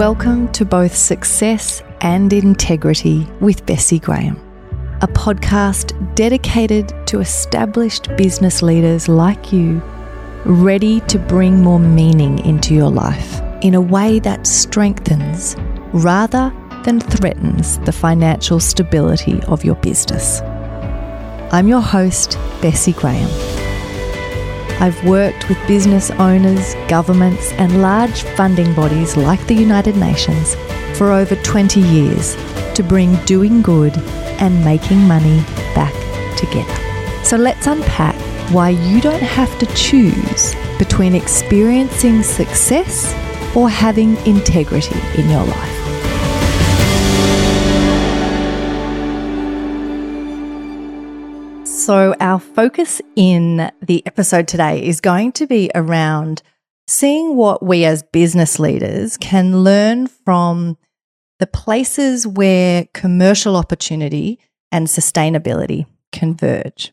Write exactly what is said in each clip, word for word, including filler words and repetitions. Welcome to both Success and Integrity with Bessie Graham, a podcast dedicated to established business leaders like you, ready to bring more meaning into your life in a way that strengthens rather than threatens the financial stability of your business. I'm your host, Bessie Graham. I've worked with business owners, governments, and large funding bodies like the United Nations for over twenty years to bring doing good and making money back together. So let's unpack why you don't have to choose between experiencing success or having integrity in your life. So our focus in the episode today is going to be around seeing what we as business leaders can learn from the places where commercial opportunity and sustainability converge.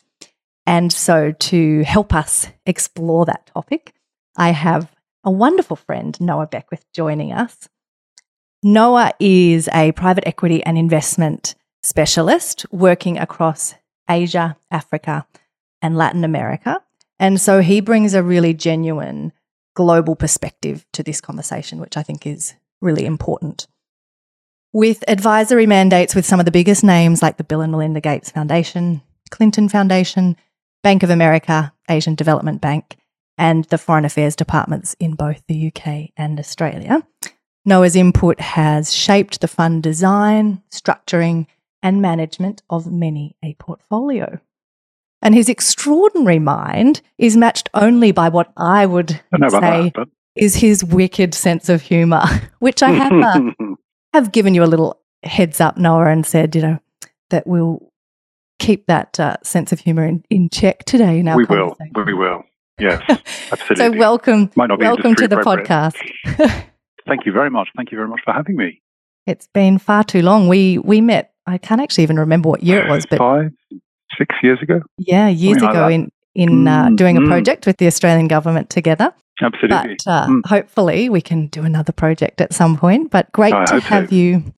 And so to help us explore that topic, I have a wonderful friend, Noah Beckwith, joining us. Noah is a private equity and investment specialist working across Asia, Africa, and Latin America. And so he brings a really genuine global perspective to this conversation, which I think is really important. With advisory mandates with some of the biggest names like the Bill and Melinda Gates Foundation, Clinton Foundation, Bank of America, Asian Development Bank, and the Foreign Affairs Departments in both the U K and Australia, Noah's input has shaped the fund design, structuring, and management of many a portfolio. And his extraordinary mind is matched only by what I would I say that, but... is his wicked sense of humour, which I have, uh, have given you a little heads up, Noah, and said, you know, that we'll keep that uh, sense of humour in, in check today. In our we will. We will. Yes, absolutely. So welcome, welcome to the podcast. Thank you very much. Thank you very much for having me. It's been far too long. We we met. I can't actually even remember what year it was, but five, six years ago. Yeah, years Something ago, like in in mm, uh, doing a mm. project with the Australian government together. Absolutely. But uh, mm. hopefully we can do another project at some point. But great I to have so. you,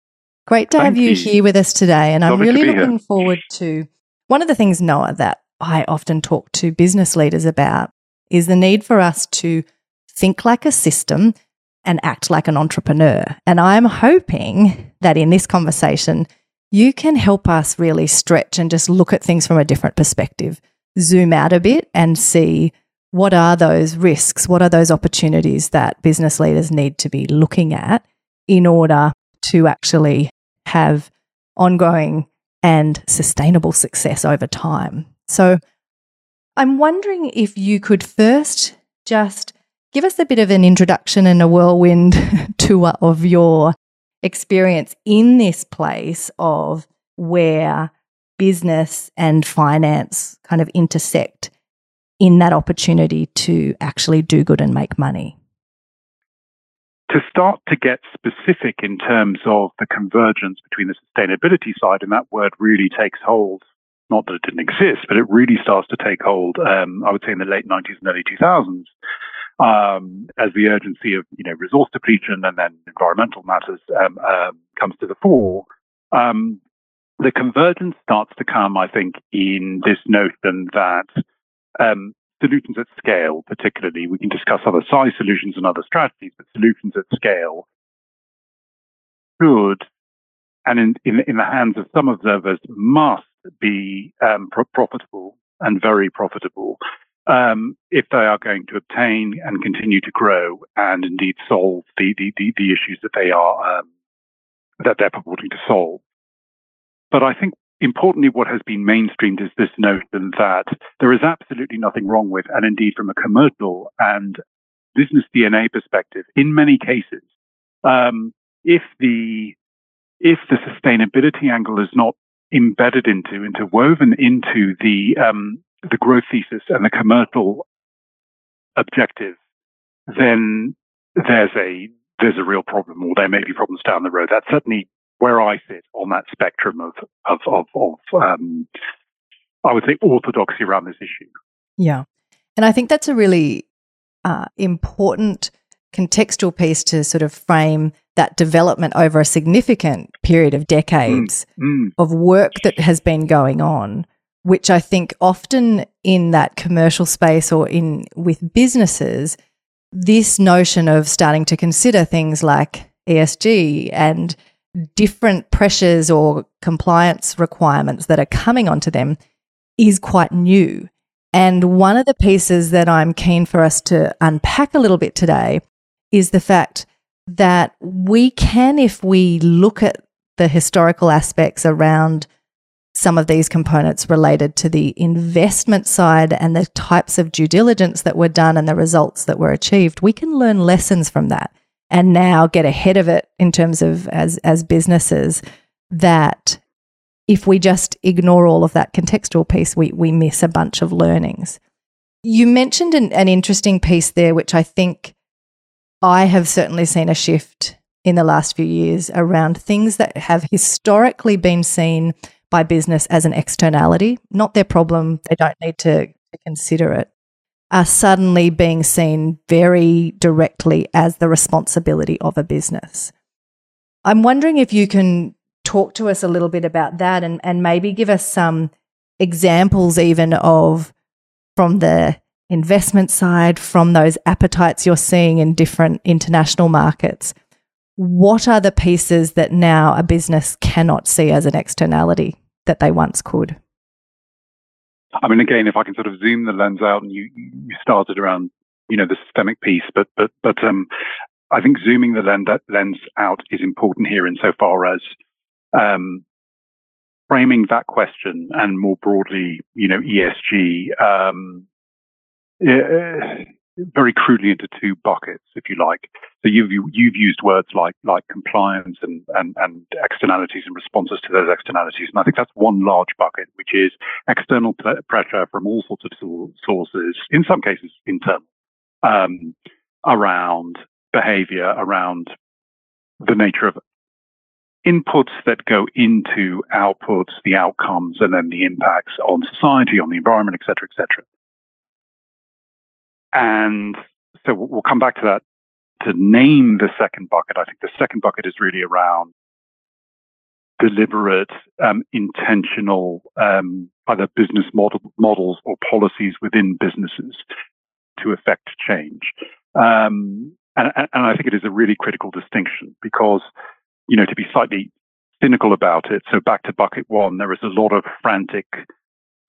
great to Thank have you, you here with us today. And Lovely I'm really looking here. forward to one of the things, Noah, that I often talk to business leaders about is the need for us to think like a system and act like an entrepreneur. And I'm hoping that in this conversation, you can help us really stretch and just look at things from a different perspective, zoom out a bit and see what are those risks, what are those opportunities that business leaders need to be looking at in order to actually have ongoing and sustainable success over time. So I'm wondering if you could first just give us a bit of an introduction and a whirlwind tour of your experience in this place of where business and finance kind of intersect in that opportunity to actually do good and make money. To start to get specific in terms of the convergence between the sustainability side, and that word really takes hold, not that it didn't exist, but it really starts to take hold, um, I would say in the late nineties and early two thousands. Um, as the urgency of, you know, resource depletion and then environmental matters um, uh, comes to the fore, um, the convergence starts to come, I think, in this notion that um, solutions at scale, particularly, we can discuss other size solutions and other strategies, but solutions at scale should, and in, in, in the hands of some observers, must be um, pro- profitable and very profitable. Um, if they are going to obtain and continue to grow and indeed solve the the, the, the issues that they are um, that they're purporting to solve. But I think importantly, what has been mainstreamed is this notion that there is absolutely nothing wrong with, and indeed from a commercial and business D N A perspective, in many cases, um, if the if the sustainability angle is not embedded into, into woven into the um, the growth thesis and the commercial objective, then there's a there's a real problem, or there may be problems down the road. That's certainly where I sit on that spectrum of of of, of um, I would say orthodoxy around this issue. Yeah, and I think that's a really uh, important contextual piece to sort of frame that development over a significant period of decades mm, mm. of work that has been going on, which I think often in that commercial space or in with businesses, this notion of starting to consider things like E S G and different pressures or compliance requirements that are coming onto them is quite new. And one of the pieces that I'm keen for us to unpack a little bit today is the fact that we can, if we look at the historical aspects around some of these components related to the investment side and the types of due diligence that were done and the results that were achieved, we can learn lessons from that and now get ahead of it in terms of as, as businesses that if we just ignore all of that contextual piece, we, we miss a bunch of learnings. You mentioned an, an interesting piece there, which I think I have certainly seen a shift in the last few years around things that have historically been seen by business as an externality, not their problem, they don't need to consider it, are suddenly being seen very directly as the responsibility of a business. I'm wondering if you can talk to us a little bit about that and, and maybe give us some examples even of from the investment side, from those appetites you're seeing in different international markets, what are the pieces that now a business cannot see as an externality that they once could? I mean, again, if I can sort of zoom the lens out, and you, you started around, you know, the systemic piece, but but but um, I think zooming the lens lens out is important here insofar as um, framing that question and more broadly, you know, E S G. Um, Uh, very crudely into two buckets, if you like. So you've you've used words like like compliance and, and and externalities and responses to those externalities, and I think that's one large bucket, which is external pressure from all sorts of sources, in some cases internal, um, around behaviour, around the nature of inputs that go into outputs, the outcomes, and then the impacts on society, on the environment, et cetera, et cetera. And so we'll come back to that to name the second bucket. I think the second bucket is really around deliberate, um, intentional, um, either business model, models or policies within businesses to affect change. Um, and, and I think it is a really critical distinction because, you know, to be slightly cynical about it, so back to bucket one, there is a lot of frantic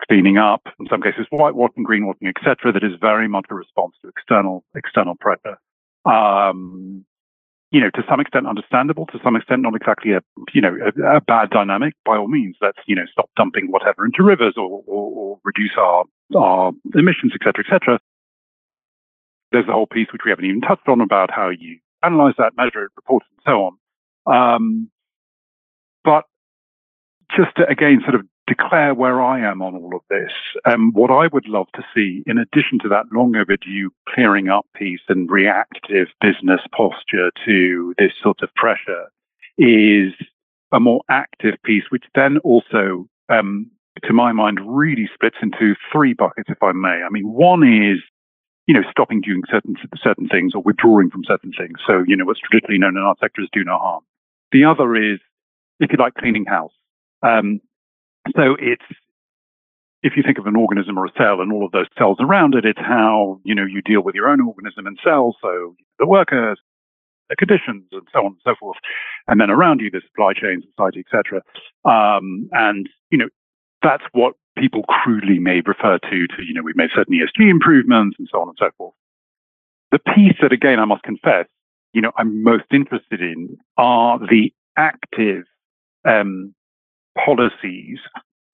cleaning up, in some cases whitewashing, greenwashing, et cetera, that is very much a response to external external pressure. Um, you know, to some extent understandable, to some extent not exactly a you know a, a bad dynamic. By all means, let's you know stop dumping whatever into rivers or, or, or reduce our our emissions, et cetera, et cetera. There's the whole piece which we haven't even touched on about how you analyze that, measure it, report it, and so on. Um, but just to, again, sort of declare where I am on all of this. Um, what I would love to see, in addition to that long overdue clearing up piece and reactive business posture to this sort of pressure, is a more active piece, which then also, um, to my mind, really splits into three buckets, if I may. I mean, one is, you know, stopping doing certain certain things or withdrawing from certain things. So, you know, what's traditionally known in our sector as do no harm. The other is, if you like, cleaning house. Um, So it's, if you think of an organism or a cell and all of those cells around it, it's how, you know, you deal with your own organism and cells. So the workers, the conditions, and so on and so forth. And then around you, the supply chain, society, et cetera. Um, and, you know, that's what people crudely may refer to, to, you know, we've made certain E S G improvements and so on and so forth. The piece that, again, I must confess, you know, I'm most interested in are the active, um, policies,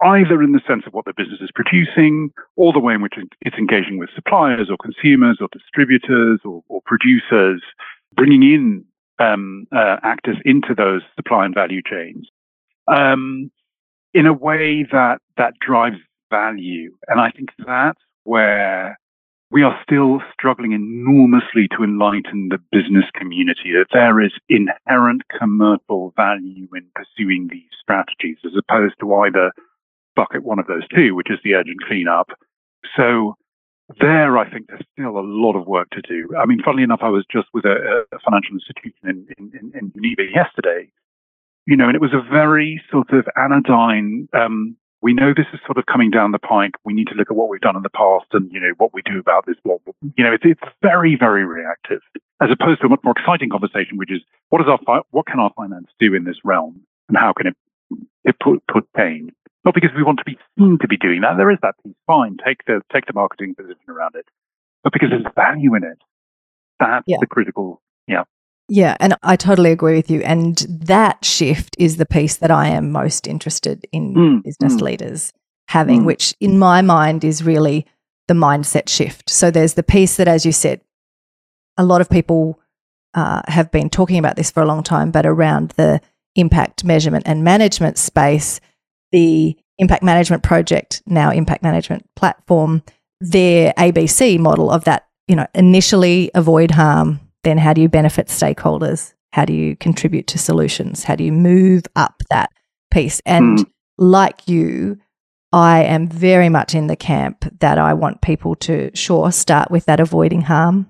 either in the sense of what the business is producing or the way in which it's engaging with suppliers or consumers or distributors or, or producers, bringing in um, uh, actors into those supply and value chains um, in a way that, that drives value. And I think that's where we are still struggling enormously to enlighten the business community that there is inherent commercial value in pursuing these strategies, as opposed to either bucket one of those two, which is the urgent cleanup. So There, I think there's still a lot of work to do. I mean, funnily enough, I was just with a, a financial institution in, in, in Geneva yesterday, you know, and it was a very sort of anodyne, um, we know this is sort of coming down the pike. We need to look at what we've done in the past and, you know, what we do about this. Well, you know, it's, it's very, very reactive, as opposed to a much more exciting conversation, which is what is our fi- what can our finance do in this realm and how can it, it put, put pain? Not because we want to be seen to be doing that. There is that piece. Fine, take the take the marketing position around it, but because there's value in it. That's yeah. the critical. Yeah, yeah, and I totally agree with you. And that shift is the piece that I am most interested in mm. business mm. leaders having, mm. which in my mind is really the mindset shift. So there's the piece that, as you said, a lot of people uh, have been talking about this for a long time, but around the impact measurement and management space. The Impact Management Project, now Impact Management Platform, their A B C model of that, you know, initially avoid harm, then how do you benefit stakeholders? How do you contribute to solutions? How do you move up that piece? And mm. like you, I am very much in the camp that I want people to, sure, start with that avoiding harm,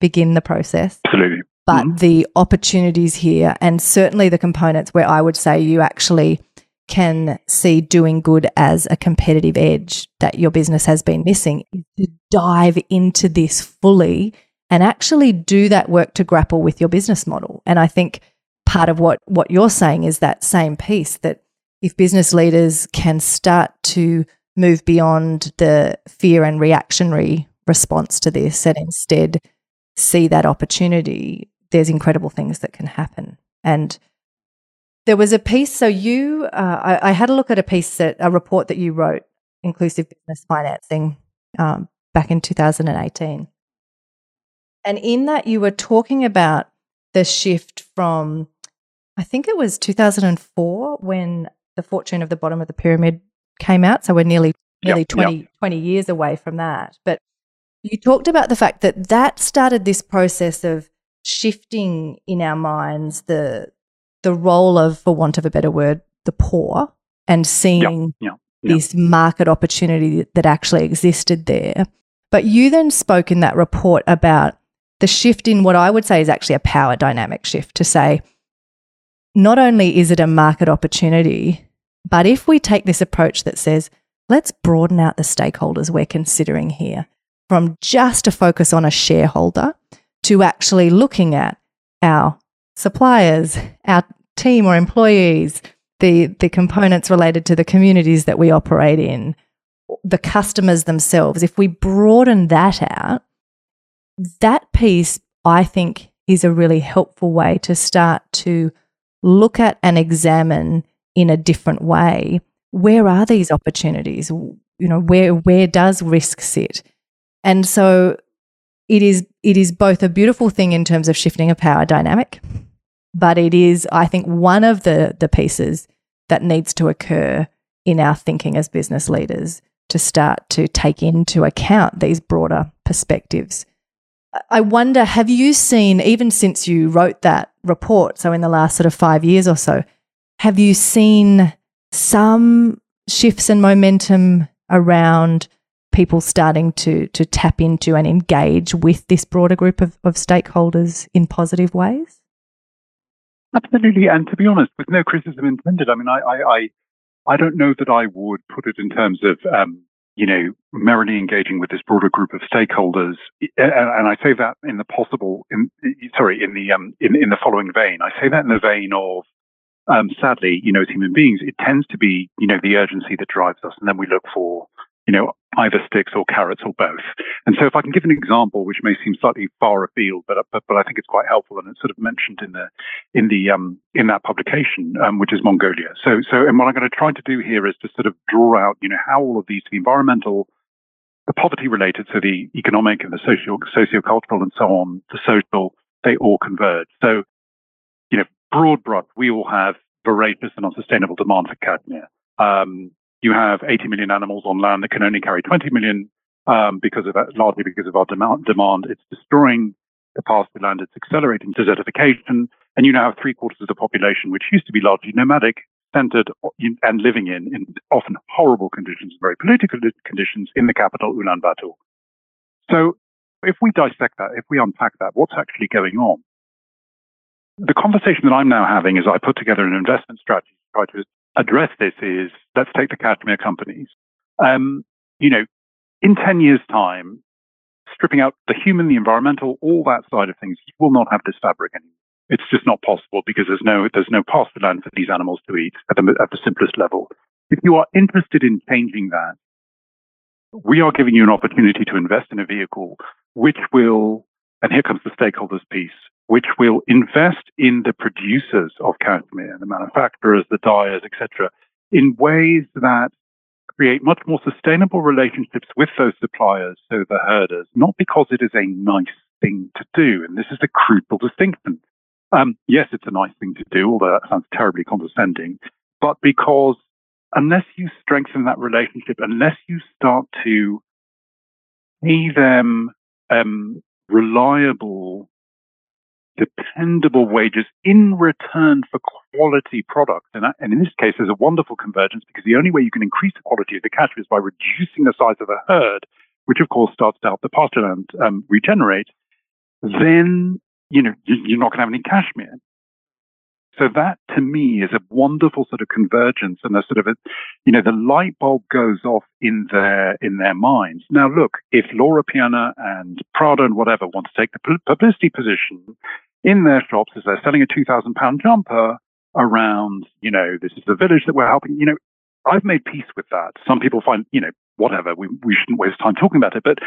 begin the process. Absolutely. But mm. the opportunities here, and certainly the components where I would say you actually can see doing good as a competitive edge that your business has been missing, is to dive into this fully and actually do that work to grapple with your business model. And I think part of what, what you're saying is that same piece, that if business leaders can start to move beyond the fear and reactionary response to this and instead see that opportunity, there's incredible things that can happen. And there was a piece, so you, uh, I, I had a look at a piece, that a report that you wrote, Inclusive Business Financing, um, back in two thousand eighteen. And in that you were talking about the shift from, I think it was two thousand four when the Fortune of the Bottom of the Pyramid came out, so we're nearly nearly yep, twenty, yep. twenty years away from that. But you talked about the fact that that started this process of shifting in our minds the the role of, for want of a better word, the poor, and seeing yeah, yeah, this yeah. market opportunity that actually existed there. But you then spoke in that report about the shift in what I would say is actually a power dynamic shift, to say not only is it a market opportunity, but if we take this approach that says let's broaden out the stakeholders we're considering here, from just a focus on a shareholder to actually looking at our suppliers, our team or employees, the the components related to the communities that we operate in, the customers themselves, if we broaden that out, that piece I think is a really helpful way to start to look at and examine in a different way, where are these opportunities? You know, where where does risk sit? And so it is it is both a beautiful thing in terms of shifting a power dynamic, but it is, I think, one of the the pieces that needs to occur in our thinking as business leaders to start to take into account these broader perspectives. I wonder, have you seen, even since you wrote that report, so in the last sort of five years or so, have you seen some shifts and momentum around people starting to to tap into and engage with this broader group of, of stakeholders in positive ways? Absolutely. And to be honest, with no criticism intended, I mean, I I, I, I don't know that I would put it in terms of, um, you know, merely engaging with this broader group of stakeholders. And, and I say that in the possible, in, sorry, in the um, in, in the following vein. I say that in the vein of, um, sadly, you know, as human beings, it tends to be, you know, the urgency that drives us. And then we look for, you know, either sticks or carrots or both. And so if I can give an example, which may seem slightly far afield, but, but, but I think it's quite helpful. And it's sort of mentioned in the, in the, um, in that publication, um, which is Mongolia. So, so, and what I'm going to try to do here is to sort of draw out, you know, how all of these, the environmental, the poverty related, so the economic and the social, socio-cultural and so on, the social, they all converge. So, you know, broad brush, we all have voracious and unsustainable demand for cadmia. Um, You have eighty million animals on land that can only carry twenty million um, because of that, largely because of our demand, demand. It's destroying the pastoral land. It's accelerating desertification. And you now have three quarters of the population, which used to be largely nomadic, centered and living in, in often horrible conditions, very political conditions in the capital, Ulaanbaatar. So if we dissect that, if we unpack that, what's actually going on? The conversation that I'm now having is I put together an investment strategy to try to address this is, let's take the Cashmere companies. Um, you know, in ten years' time, stripping out the human, the environmental, all that side of things, you will not have this fabric anymore. It's just not possible because there's no there's no pasture land for these animals to eat at the, at the simplest level. If you are interested in changing that, we are giving you an opportunity to invest in a vehicle which will, and here comes the stakeholders piece, which will invest in the producers of cashmere, the manufacturers, the dyers, et cetera, in ways that create much more sustainable relationships with those suppliers, so the herders, not because it is a nice thing to do. And this is the crucial distinction. Um, yes, it's a nice thing to do, although that sounds terribly condescending, but because unless you strengthen that relationship, unless you start to pay them um, reliable, dependable wages in return for quality products, and, and in this case, there's a wonderful convergence because the only way you can increase the quality of the catch is by reducing the size of the herd, which of course starts to help the pastureland um, regenerate. Then you know, you're not going to have any cashmere. So that, to me, is a wonderful sort of convergence, and a sort of, a, you know, the light bulb goes off in their in their minds. Now, look, if Laura Piana and Prada and whatever want to take the publicity position in their shops as they're selling a two thousand pound jumper around, you know, this is the village that we're helping. You know, I've made peace with that. Some people find, you know, whatever. We we shouldn't waste time talking about it, but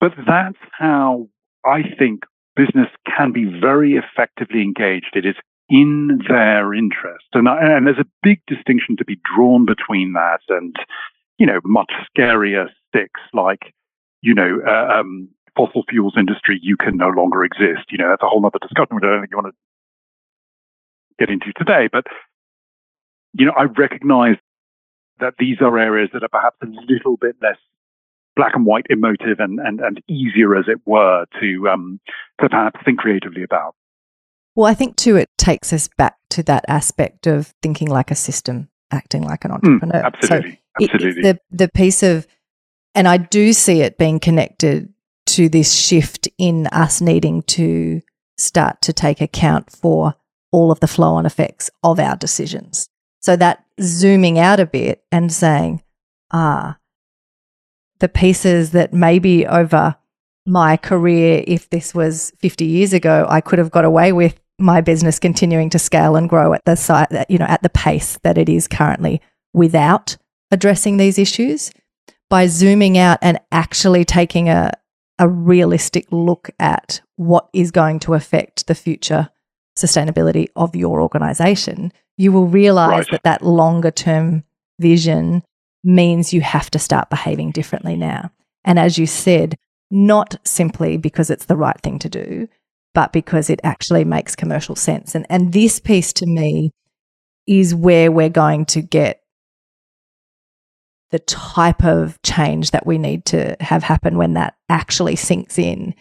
but that's how I think business can be very effectively engaged. It is in their interest. And, and there's a big distinction to be drawn between that and, you know, much scarier sticks like, you know, uh, um, fossil fuels industry, you can no longer exist. You know, that's a whole other discussion which I don't think you want to get into today. But, you know, I recognize that these are areas that are perhaps a little bit less black and white, emotive, and, and, and easier, as it were, to um, to perhaps think creatively about. Well, I think too, it takes us back to that aspect of thinking like a system, acting like an entrepreneur. Mm, absolutely, so absolutely. It, the the piece of, and I do see it being connected to this shift in us needing to start to take account for all of the flow-on effects of our decisions. So that zooming out a bit and saying, ah. the pieces that maybe over my career, if this was fifty years ago, I could have got away with my business continuing to scale and grow at the site that, you know, at the pace that it is currently without addressing these issues. By zooming out and actually taking a, a realistic look at what is going to affect the future sustainability of your organization, you will realize right. that that longer term vision means you have to start behaving differently now. And as you said, not simply because it's the right thing to do, but because it actually makes commercial sense. And, and this piece to me is where we're going to get the type of change that we need to have happen when that actually sinks in.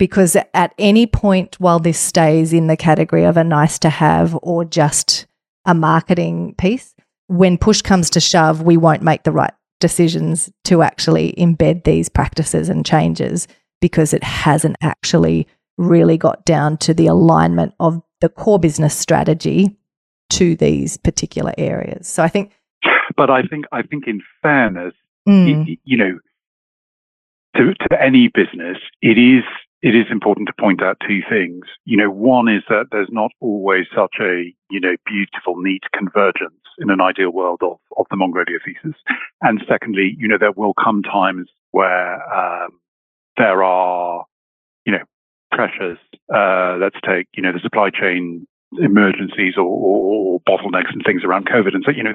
Because at any point while this stays in the category of a nice to have or just a marketing piece, when push comes to shove, we won't make the right decisions to actually embed these practices and changes because it hasn't actually really got down to the alignment of the core business strategy to these particular areas. So I think... But I think, I think in fairness, mm. you, you know, to, to any business, it is, it is important to point out two things. You know, one is that there's not always such a, you know, beautiful, neat convergence in an ideal world of, of the Mongolia thesis. And secondly, you know, there will come times where um, there are, you know, pressures. Uh, let's take, you know, the supply chain emergencies or, or, or bottlenecks and things around COVID. And so, you know,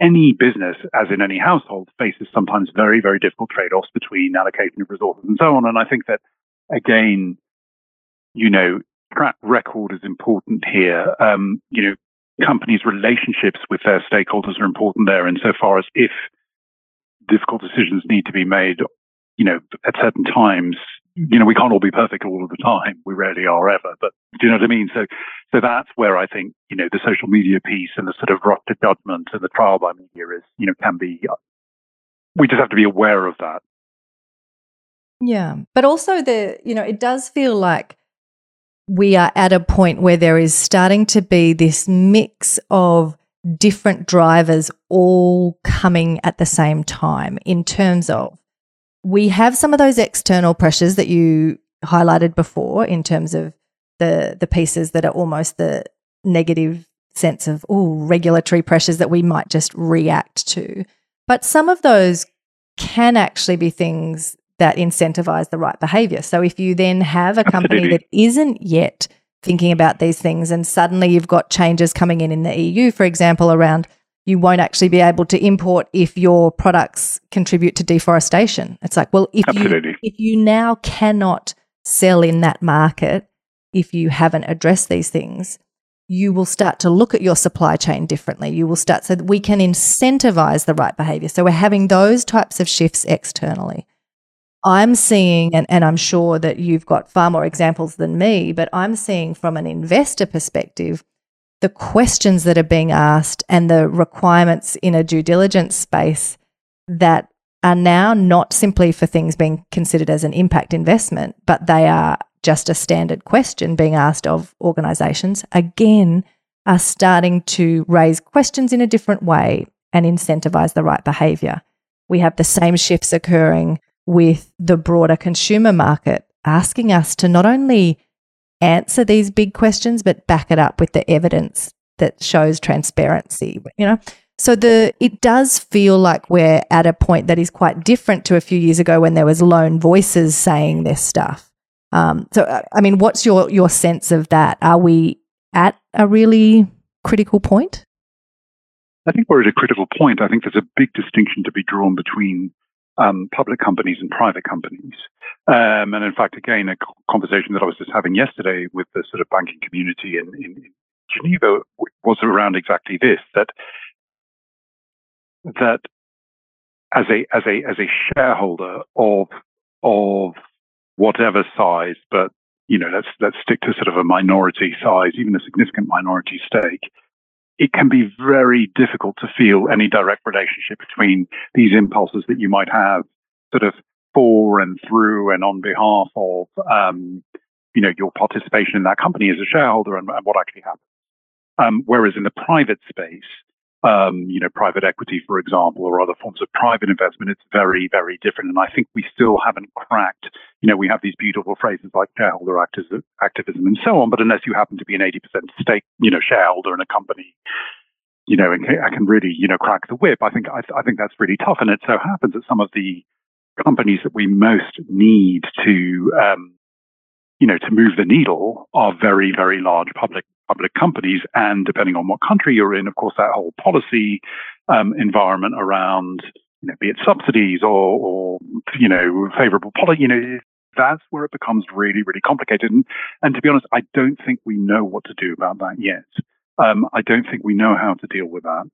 any business, as in any household, faces sometimes very, very difficult trade-offs between allocation of resources and so on. And I think that, again, you know, track record is important here. Um, you know, companies' relationships with their stakeholders are important there, insofar as if difficult decisions need to be made, you know, at certain times, you know, we can't all be perfect all of the time. We rarely are ever, but do you know what I mean? So, so that's where I think, you know, the social media piece and the sort of rough to judgment and the trial by media is, you know, can be, we just have to be aware of that. Yeah. But also the, you know, it does feel like we are at a point where there is starting to be this mix of different drivers all coming at the same time, in terms of we have some of those external pressures that you highlighted before, in terms of the the pieces that are almost the negative sense of, oh, regulatory pressures that we might just react to. But some of those can actually be things that incentivize the right behavior. So if you then have a company Absolutely. That isn't yet thinking about these things, and suddenly you've got changes coming in in the E U, for example, around you won't actually be able to import if your products contribute to deforestation. It's like, well, if Absolutely. You if you now cannot sell in that market, if you haven't addressed these things, you will start to look at your supply chain differently. You will start, so that we can incentivize the right behavior. So we're having those types of shifts externally. I'm seeing, and, and I'm sure that you've got far more examples than me, but I'm seeing from an investor perspective, the questions that are being asked and the requirements in a due diligence space that are now not simply for things being considered as an impact investment, but they are just a standard question being asked of organisations, again, are starting to raise questions in a different way and incentivise the right behaviour. We have the same shifts occurring with the broader consumer market, asking us to not only answer these big questions, but back it up with the evidence that shows transparency, you know. So the it does feel like we're at a point that is quite different to a few years ago when there was lone voices saying this stuff. Um, so, I mean, what's your, your sense of that? Are we at a really critical point? I think we're at a critical point. I think there's a big distinction to be drawn between um, public companies and private companies. Um, and in fact, again, a conversation that I was just having yesterday with the sort of banking community in, in Geneva was around exactly this, that that as a as a as a shareholder of of whatever size, but you know, let's let's stick to sort of a minority size, even a significant minority stake, it can be very difficult to feel any direct relationship between these impulses that you might have sort of for and through and on behalf of um, you know, your participation in that company as a shareholder and, and what actually happens. Um, whereas in the private space, Um, you know, private equity, for example, or other forms of private investment, it's very, very different. And I think we still haven't cracked, you know, we have these beautiful phrases like shareholder activism and so on, but unless you happen to be an eighty percent stake, you know, shareholder in a company, you know, and I can really, you know, crack the whip. I think, I, I think that's really tough. And it so happens that some of the companies that we most need to, um, you know, to move the needle are very, very large public public companies. And depending on what country you're in, of course, that whole policy um, environment around, you know, be it subsidies or, or you know, favorable policy, you know, that's where it becomes really, really complicated. And, and to be honest, I don't think we know what to do about that yet. Um, I don't think we know how to deal with that.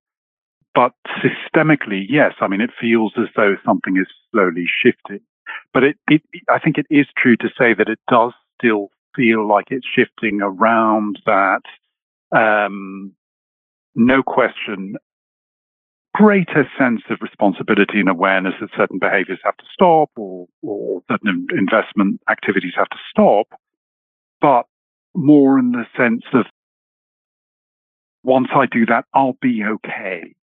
But systemically, yes, I mean, it feels as though something is slowly shifting. But it, it, I think it is true to say that it does still feel like it's shifting around that, um, no question, greater sense of responsibility and awareness that certain behaviors have to stop or, or certain investment activities have to stop, but more in the sense of, once I do that, I'll be okay.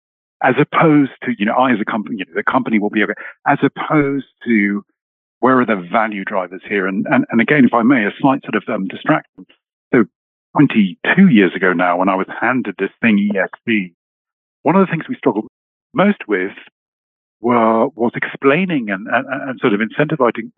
As opposed to, you know, I as a company, you know, the company will be okay. As opposed to, where are the value drivers here? And, and, and again, if I may, a slight sort of um, distraction. So twenty-two years ago now, when I was handed this thing, E S G, one of the things we struggled most with were, was explaining and, and, and sort of incentivizing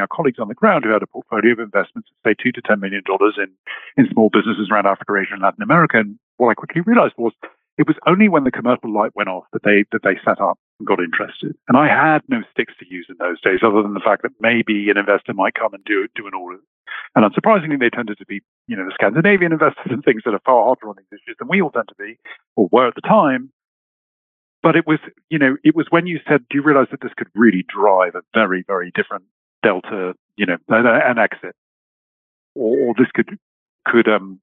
our colleagues on the ground who had a portfolio of investments, say two to ten million dollars in, in small businesses around Africa, Asia, and Latin America. And what I quickly realized was it was only when the commercial light went off that they, that they sat up and got interested. And I had no sticks to use in those days, other than the fact that maybe an investor might come and do, do an audit. And unsurprisingly, they tended to be, you know, the Scandinavian investors and things that are far harder on these issues than we all tend to be, or were at the time. But it was, you know, it was when you said, do you realize that this could really drive a very, very different delta, you know, an exit? Or, or this could, could, um,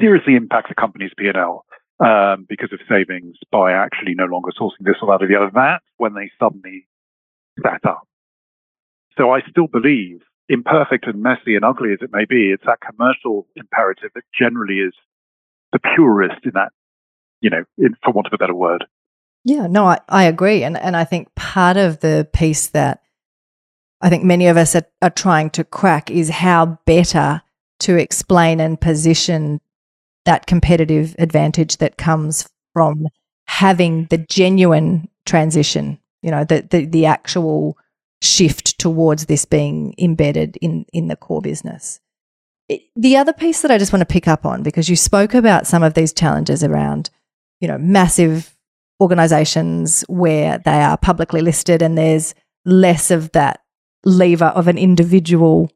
seriously impact the company's P and L. Um, because of savings by actually no longer sourcing this or that or the other. That's when they suddenly sat up. So I still believe, imperfect and messy and ugly as it may be, it's that commercial imperative that generally is the purest in that, you know, in, for want of a better word. Yeah, no, I, I agree. And, and I think part of the piece that I think many of us are, are trying to crack is how better to explain and position that competitive advantage that comes from having the genuine transition, you know, the the, the actual shift towards this being embedded in, in the core business. It, the other piece that I just want to pick up on, because you spoke about some of these challenges around, you know, massive organisations where they are publicly listed and there's less of that lever of an individual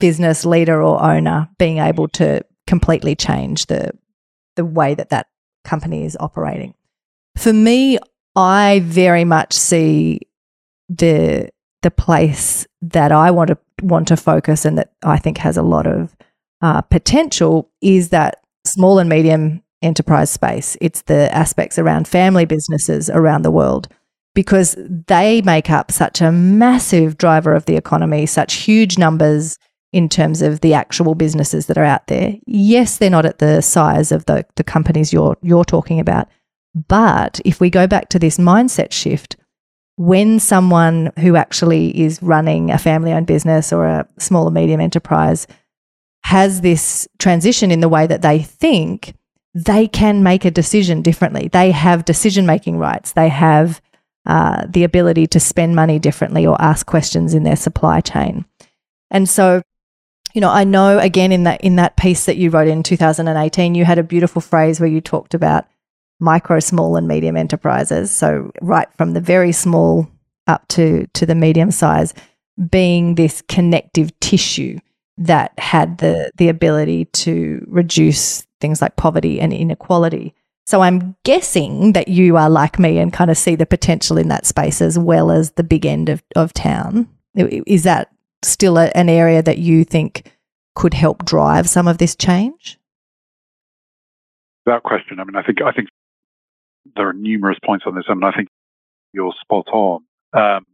business leader or owner being able to completely change the the way that that company is operating. For me, I very much see the the place that I want to want to focus and that I think has a lot of uh, potential is that small and medium enterprise space. It's the aspects around family businesses around the world, because they make up such a massive driver of the economy, such huge numbers in terms of the actual businesses that are out there. Yes, they're not at the size of the, the companies you're you're talking about, but if we go back to this mindset shift, when someone who actually is running a family-owned business or a small or medium enterprise has this transition in the way that they think, they can make a decision differently. They have decision-making rights. They have uh, the ability to spend money differently or ask questions in their supply chain. And so, you know, I know again in that in that piece that you wrote in two thousand eighteen, you had a beautiful phrase where you talked about micro, small and medium enterprises, so right from the very small up to, to the medium size, being this connective tissue that had the, the ability to reduce things like poverty and inequality. So I'm guessing that you are like me and kind of see the potential in that space as well as the big end of, of town. Is that still a, an area that you think could help drive some of this change? That question, I mean, I think I think there are numerous points on this, and I think you're spot on. Um,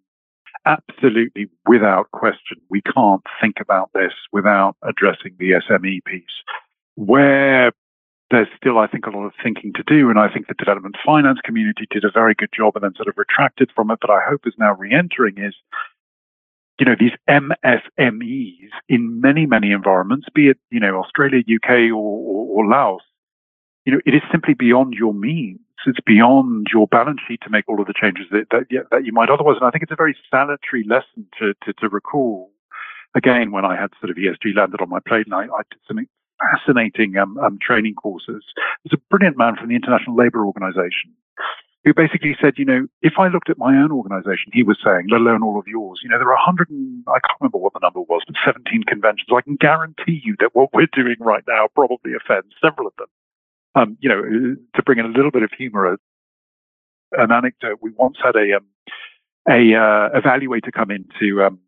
absolutely, without question, we can't think about this without addressing the S M E piece, where there's still, I think, a lot of thinking to do, and I think the development finance community did a very good job and then sort of retracted from it, but I hope is now re-entering is, you know, these M S M Es in many, many environments, be it, you know, Australia, U K, or, or, or Laos, you know, it is simply beyond your means. It's beyond your balance sheet to make all of the changes that that, that you might otherwise. And I think it's a very salutary lesson to, to, to recall. Again, when I had sort of E S G landed on my plate, and I, I did some fascinating um, um, training courses. There's a brilliant man from the International Labour Organization who basically said, you know, if I looked at my own organization, he was saying, let alone all of yours, you know, there are a hundred and I can't remember what the number was, but seventeen conventions. I can guarantee you that what we're doing right now probably offends several of them. Um, you know, to bring in a little bit of humour, an anecdote. We once had a um, a uh, evaluator come into um,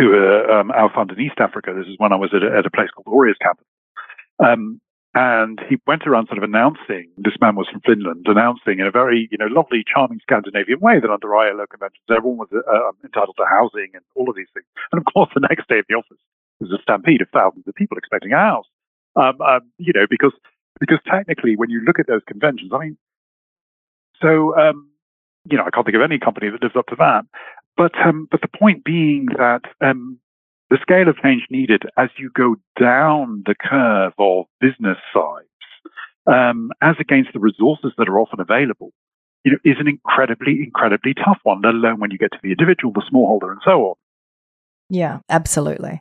to a, um, our fund in East Africa. This is when I was at a, at a place called Glorious Capital, um, and he went around sort of announcing. This man was from Finland, announcing in a very you know lovely, charming Scandinavian way that under I L O conventions, everyone was uh, entitled to housing and all of these things. And of course, the next day at the office there was a stampede of thousands of people expecting a house. Um, um, you know, because Because technically, when you look at those conventions, I mean, so, um, you know, I can't think of any company that lives up to that. But um, but the point being that um, the scale of change needed as you go down the curve of business size, um, as against the resources that are often available, you know, is an incredibly, incredibly tough one, let alone when you get to the individual, the smallholder, and so on. Yeah, absolutely.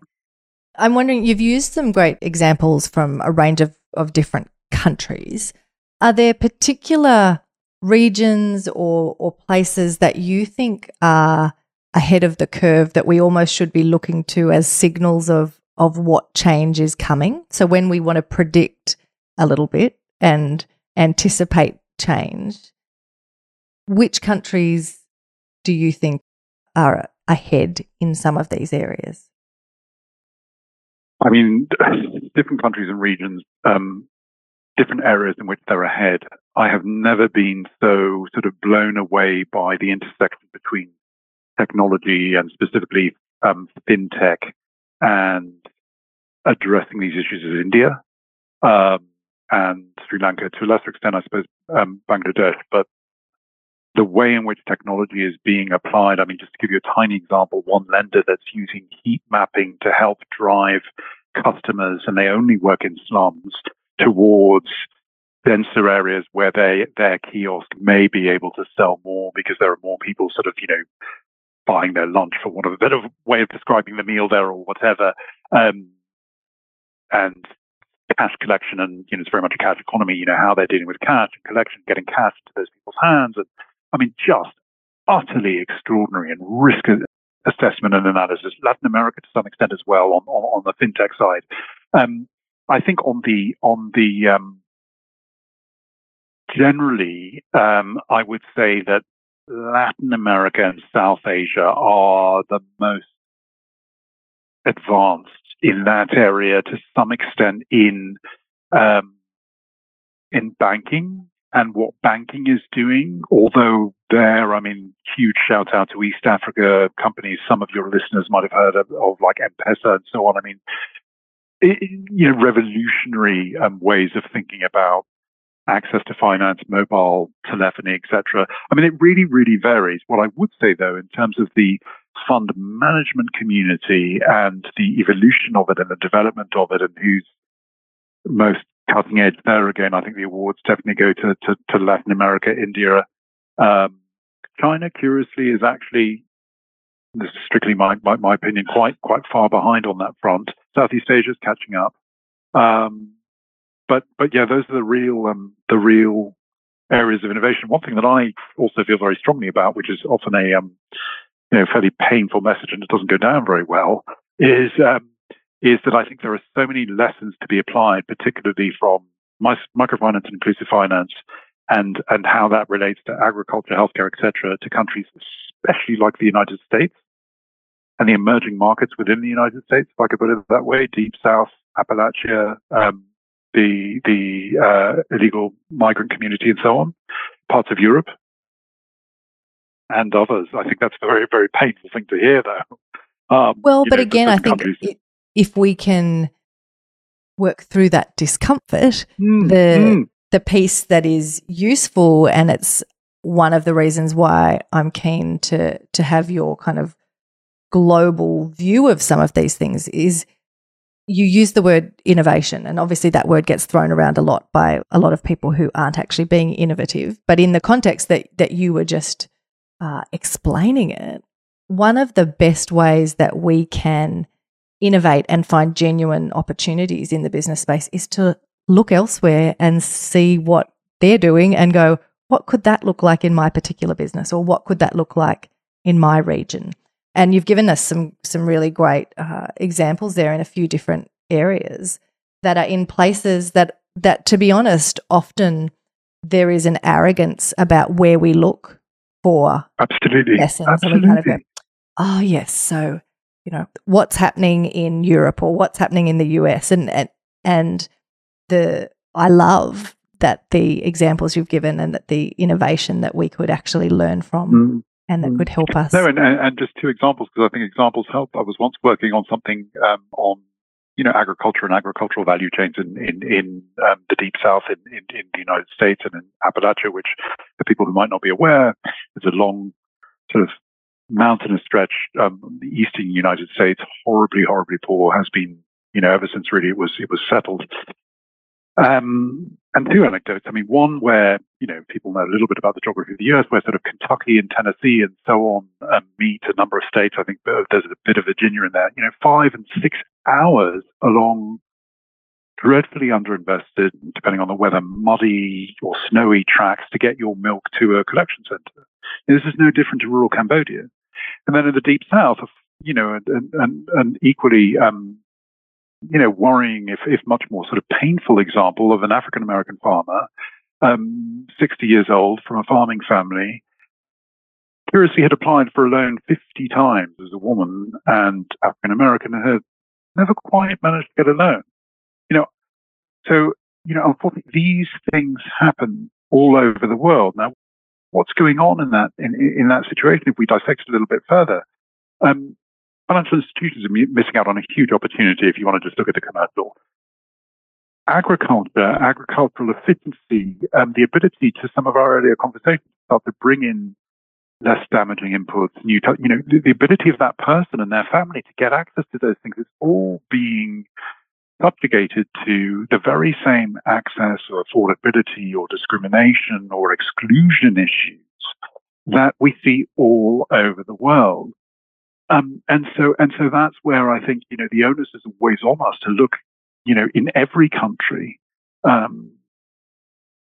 I'm wondering, you've used some great examples from a range of, of different countries. Are there particular regions or or places that you think are ahead of the curve that we almost should be looking to as signals of of what change is coming? So when we want to predict a little bit and anticipate change, which countries do you think are ahead in some of these areas? I mean, different countries and regions, um, different areas in which they're ahead. I have never been so sort of blown away by the intersection between technology and specifically um, fintech and addressing these issues is India um, and Sri Lanka, to a lesser extent, I suppose, um, Bangladesh. But the way in which technology is being applied, I mean, just to give you a tiny example, one lender that's using heat mapping to help drive customers, and they only work in slums, towards denser areas where they their kiosk may be able to sell more because there are more people sort of, you know, buying their lunch, for want of a better way of describing the meal there or whatever. Um, and cash collection, and, you know, it's very much a cash economy, you know, how they're dealing with cash and collection, getting cash into those people's hands. And I mean, just utterly extraordinary and risk assessment and analysis. Latin America to some extent as well on, on, on the fintech side. Um, I think on the, on the, um, generally, um, I would say that Latin America and South Asia are the most advanced in that area, to some extent, in, um, in banking and what banking is doing. Although there, I mean, huge shout out to East Africa companies. Some of your listeners might have heard of, of like M-Pesa and so on. I mean, it, you know, revolutionary um, ways of thinking about access to finance, mobile, telephony, et cetera. I mean, it really, really varies. What I would say, though, in terms of the fund management community and the evolution of it and the development of it and who's most cutting edge there, again, I think the awards definitely go to, to, to Latin America, India. Um, China, curiously, is actually, this is strictly my, my, my opinion, quite quite far behind on that front. Southeast Asia is catching up. Um, But but yeah, those are the real um, the real areas of innovation. One thing that I also feel very strongly about, which is often a um, you know fairly painful message and it doesn't go down very well, is um, is that I think there are so many lessons to be applied, particularly from my, microfinance and inclusive finance, and and how that relates to agriculture, healthcare, et cetera, to countries especially like the United States and the emerging markets within the United States, if I could put it that way, Deep South, Appalachia. Um, the the uh, illegal migrant community and so on, parts of Europe and others. I think that's a very, very painful thing to hear, though. Um, well, but know, again, I think countries. If we can work through that discomfort, mm, the mm. the piece that is useful, and it's one of the reasons why I'm keen to to have your kind of global view of some of these things is, you use the word innovation, and obviously that word gets thrown around a lot by a lot of people who aren't actually being innovative. But in the context that that you were just uh, explaining it, one of the best ways that we can innovate and find genuine opportunities in the business space is to look elsewhere and see what they're doing and go, what could that look like in my particular business, or what could that look like in my region? And you've given us some some really great uh, examples there in a few different areas that are in places that, that, to be honest, often there is an arrogance about where we look for absolutely lessons. Absolutely. And we kind of go, oh, yes, so, you know, what's happening in Europe or what's happening in the U S? And, and, and the I love that the examples you've given and that the innovation that we could actually learn from mm. and that would help us. No, and, and just two examples, because I think examples help. I was once working on something um, on, you know, agriculture and agricultural value chains in in, in um, the Deep South in, in, in the United States and in Appalachia, which, for people who might not be aware, is a long sort of mountainous stretch. Um, the eastern United States, horribly, horribly poor, has been, you know, ever since really it was it was settled. Um, and two anecdotes. I mean, one where, you know, people know a little bit about the geography of the earth, where sort of Kentucky and Tennessee and so on um, meet a number of states. I think there's a bit of Virginia in there, you know, five and six hours along dreadfully underinvested, depending on the weather, muddy or snowy tracks to get your milk to a collection center. And this is no different to rural Cambodia. And then in the Deep South, you know, and, and, and equally, um, you know, worrying, if, if much more sort of painful example of an African-American farmer, um, sixty years old from a farming family, curiously had applied for a loan fifty times as a woman and African-American and had never quite managed to get a loan. You know, so, you know, unfortunately, these things happen all over the world. Now, what's going on in that, in, in that situation, if we dissect it a little bit further? Um, financial institutions are missing out on a huge opportunity if you want to just look at the commercial. Agriculture, agricultural efficiency, um, the ability to some of our earlier conversations about to bring in less damaging inputs, new, t- you know, the, the ability of that person and their family to get access to those things is all being subjugated to the very same access or affordability or discrimination or exclusion issues that we see all over the world. Um, and so, and so that's where I think, you know, the onus is always on us to look, you know, in every country, um,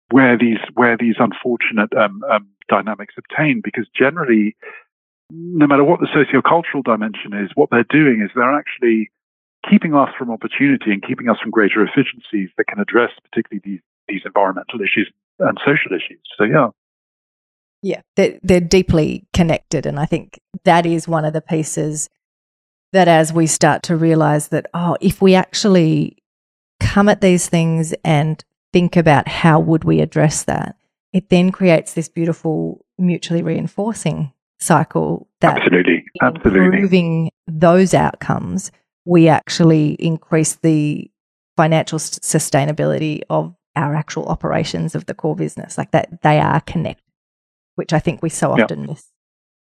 where these, where these unfortunate, um, um, dynamics obtain, because generally, no matter what the sociocultural dimension is, what they're doing is they're actually keeping us from opportunity and keeping us from greater efficiencies that can address particularly these, these environmental issues and social issues. So, yeah. Yeah, they're, they're deeply connected. And I think that is one of the pieces that as we start to realise that, oh, if we actually come at these things and think about how would we address that, it then creates this beautiful mutually reinforcing cycle that absolutely, absolutely. Improving those outcomes, we actually increase the financial s- sustainability of our actual operations of the core business. Like that, they are connected, which I think we so often yep. miss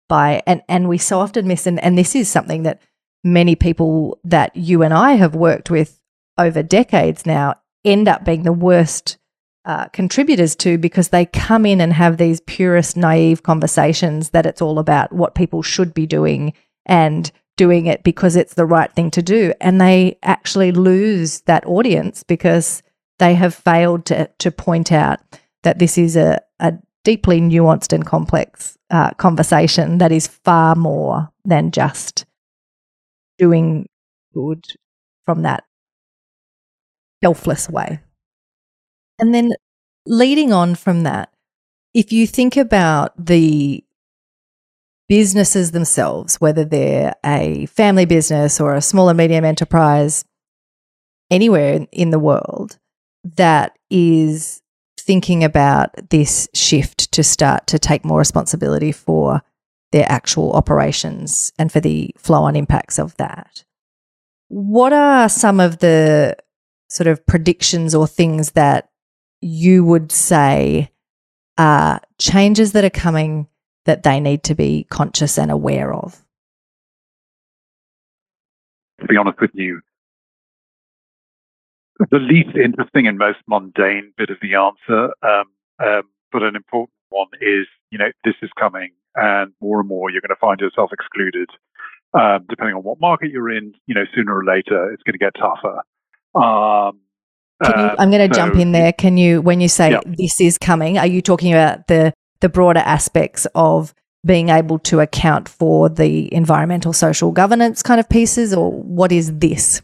by, and, and we so often miss, and, and this is something that many people that you and I have worked with over decades now end up being the worst uh, contributors to, because they come in and have these purist, naive conversations that it's all about what people should be doing and doing it because it's the right thing to do. And they actually lose that audience because they have failed to to point out that this is a, a deeply nuanced and complex uh, conversation that is far more than just doing good from that selfless way. And then leading on from that, if you think about the businesses themselves, whether they're a family business or a small and medium enterprise anywhere in the world that is thinking about this shift to start to take more responsibility for their actual operations and for the flow-on impacts of that, what are some of the sort of predictions or things that you would say are changes that are coming that they need to be conscious and aware of? To be honest with you, the least interesting and most mundane bit of the answer, um, um, but an important one is, you know, this is coming, and more and more you're going to find yourself excluded. Um, depending on what market you're in, you know, sooner or later it's going to get tougher. Um, Can you, uh, I'm going to so, jump in there. Can you, when you say yeah. this is coming, are you talking about the the broader aspects of being able to account for the environmental, social governance kind of pieces, or what is this?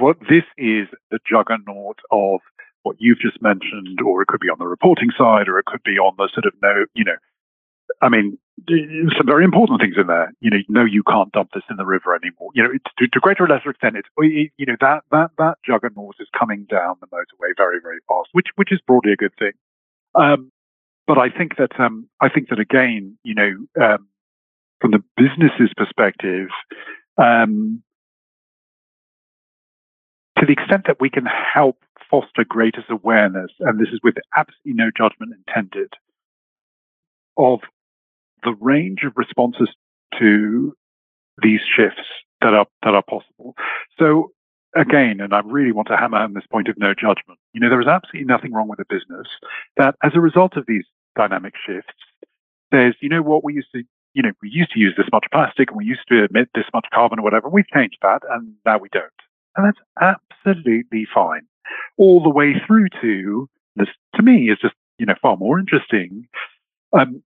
What this is, the juggernaut of what you've just mentioned, or it could be on the reporting side, or it could be on the sort of no, you know, I mean, some very important things in there. You know, no, you can't dump this in the river anymore. You know, it's, to, to greater or lesser extent, it's, you know, that, that, that juggernaut is coming down the motorway very, very fast, which, which is broadly a good thing. Um, But I think that um, I think that again, you know, um, from the business's perspective, um, to the extent that we can help foster greater awareness, and this is with absolutely no judgment intended, of the range of responses to these shifts that are that are possible. So again, and I really want to hammer home this point of no judgment. You know, there is absolutely nothing wrong with a business that, as a result of these dynamic shifts, says, you know what, we used to, you know, we used to use this much plastic and we used to emit this much carbon or whatever. We've changed that and now we don't. And that's absolutely fine. All the way through to this, to me, is just, you know, far more interesting. Um,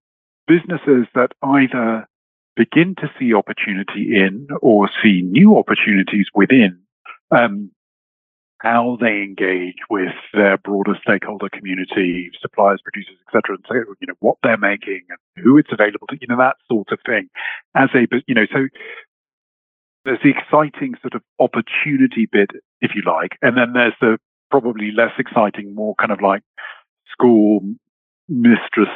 businesses that either begin to see opportunity in or see new opportunities within Um, how they engage with their broader stakeholder community, suppliers, producers, et cetera, and so, you know, what they're making and who it's available to, you know, that sort of thing. As a, you know, so there's the exciting sort of opportunity bit, if you like, and then there's the probably less exciting, more kind of like school mistress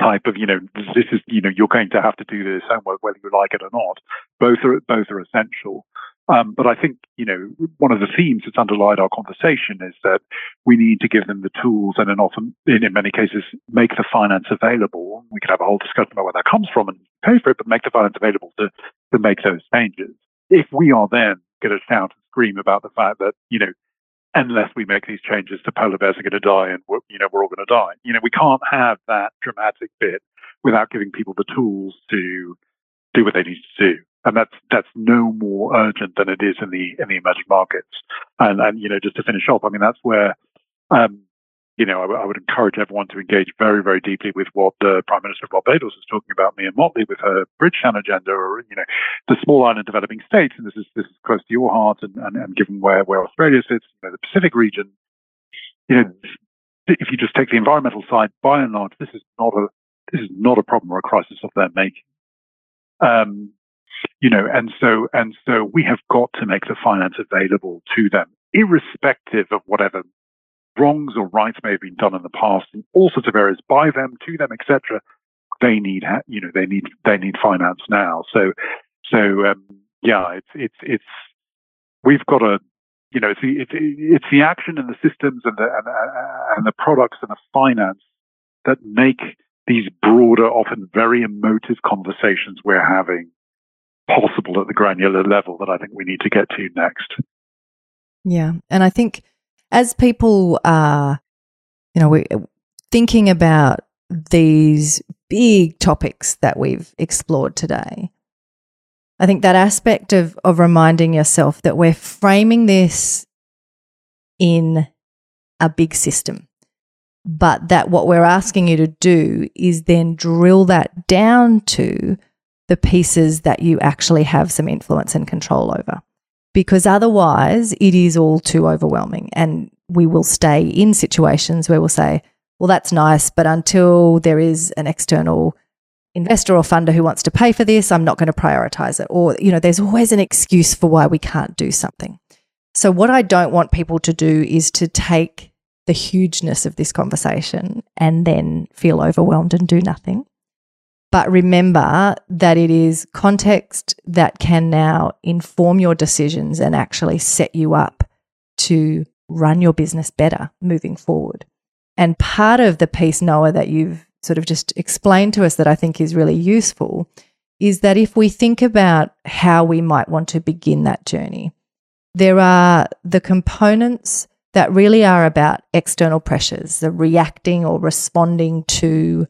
type of, you know, this is, you know, you're going to have to do this homework whether you like it or not. Both are both are essential. Um, but I think, you know, one of the themes that's underlined our conversation is that we need to give them the tools and then often, in, in many cases, make the finance available. We could have a whole discussion about where that comes from and pay for it, but make the finance available to, to make those changes. If we are then going to shout and scream about the fact that, you know, unless we make these changes, the polar bears are going to die and, we're, you know, we're all going to die. You know, we can't have that dramatic bit without giving people the tools to do what they need to do. And that's that's no more urgent than it is in the in the emerging markets. And and you know, just to finish off, I mean that's where, um, you know, I, I would encourage everyone to engage very very deeply with what the Prime Minister of Barbados is talking about, Mia Motley, with her Bridgetown agenda, or you know, the small island developing states. And this is this is close to your heart, and and, and given where where Australia sits, you know, the Pacific region. You know, if you just take the environmental side, by and large, this is not a this is not a problem or a crisis of their making. Um, You know, and so and so we have got to make the finance available to them, irrespective of whatever wrongs or rights may have been done in the past in all sorts of areas by them, to them, et cetera. They need, you know, they need they need finance now. So, so um, yeah, it's it's it's we've got to, you know, it's the it's, it's the action and the systems and the and, uh, and the products and the finance that make these broader, often very emotive conversations we're having possible at the granular level that I think we need to get to next. Yeah. And I think as people are, you know, we're thinking about these big topics that we've explored today, I think that aspect of, of reminding yourself that we're framing this in a big system, but that what we're asking you to do is then drill that down to the pieces that you actually have some influence and control over, because otherwise it is all too overwhelming and we will stay in situations where we'll say, well, that's nice, but until there is an external investor or funder who wants to pay for this, I'm not going to prioritise it. Or, you know, there's always an excuse for why we can't do something. So what I don't want people to do is to take the hugeness of this conversation and then feel overwhelmed and do nothing. But remember that it is context that can now inform your decisions and actually set you up to run your business better moving forward. And part of the piece, Noah, that you've sort of just explained to us that I think is really useful is that if we think about how we might want to begin that journey, there are the components that really are about external pressures, the reacting or responding to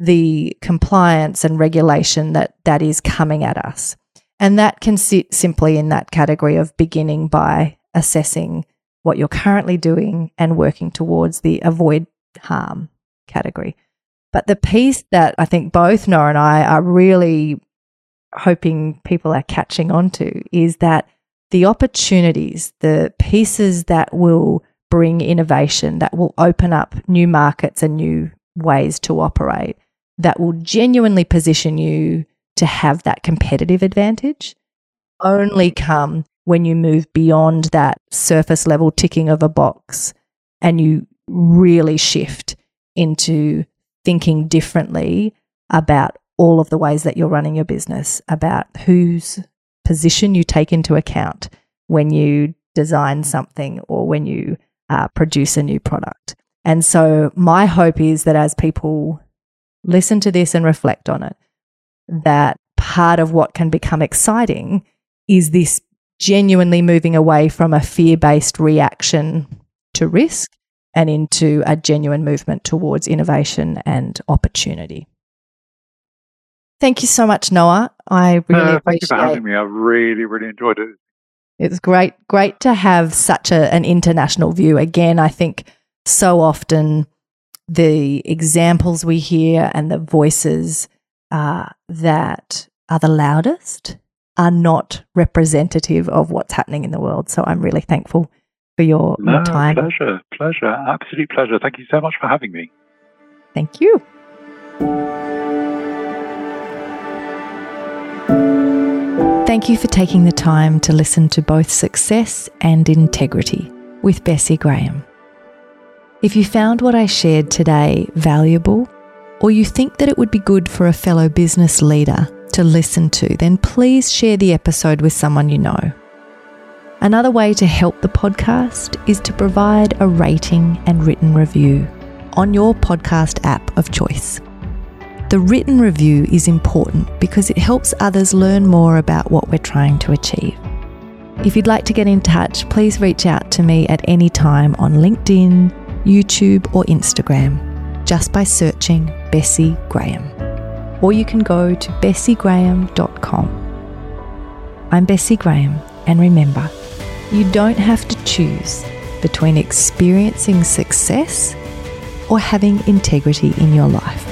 the compliance and regulation that that is coming at us. And that can sit simply in that category of beginning by assessing what you're currently doing and working towards the avoid harm category. But the piece that I think both Noah and I are really hoping people are catching on to is that the opportunities, the pieces that will bring innovation, that will open up new markets and new ways to operate, that will genuinely position you to have that competitive advantage only come when you move beyond that surface level ticking of a box and you really shift into thinking differently about all of the ways that you're running your business, about whose position you take into account when you design something or when you uh, produce a new product. And so my hope is that as people listen to this and reflect on it, that part of what can become exciting is this genuinely moving away from a fear-based reaction to risk and into a genuine movement towards innovation and opportunity. Thank you so much, Noah. I really uh, appreciate it. Thank you for having me. I really, really enjoyed it. It's great, great to have such a, an international view. Again, I think so often the examples we hear and the voices uh, that are the loudest are not representative of what's happening in the world. So I'm really thankful for your, no, your time. Pleasure, pleasure, absolute pleasure. Thank you so much for having me. Thank you. Thank you for taking the time to listen to Both Success and Integrity with Bessie Graham. If you found what I shared today valuable or you think that it would be good for a fellow business leader to listen to, then please share the episode with someone you know. Another way to help the podcast is to provide a rating and written review on your podcast app of choice. The written review is important because it helps others learn more about what we're trying to achieve. If you'd like to get in touch, please reach out to me at any time on LinkedIn, YouTube or Instagram, just by searching Bessie Graham. Or you can go to bessie graham dot com. I'm Bessie Graham, and remember, you don't have to choose between experiencing success or having integrity in your life.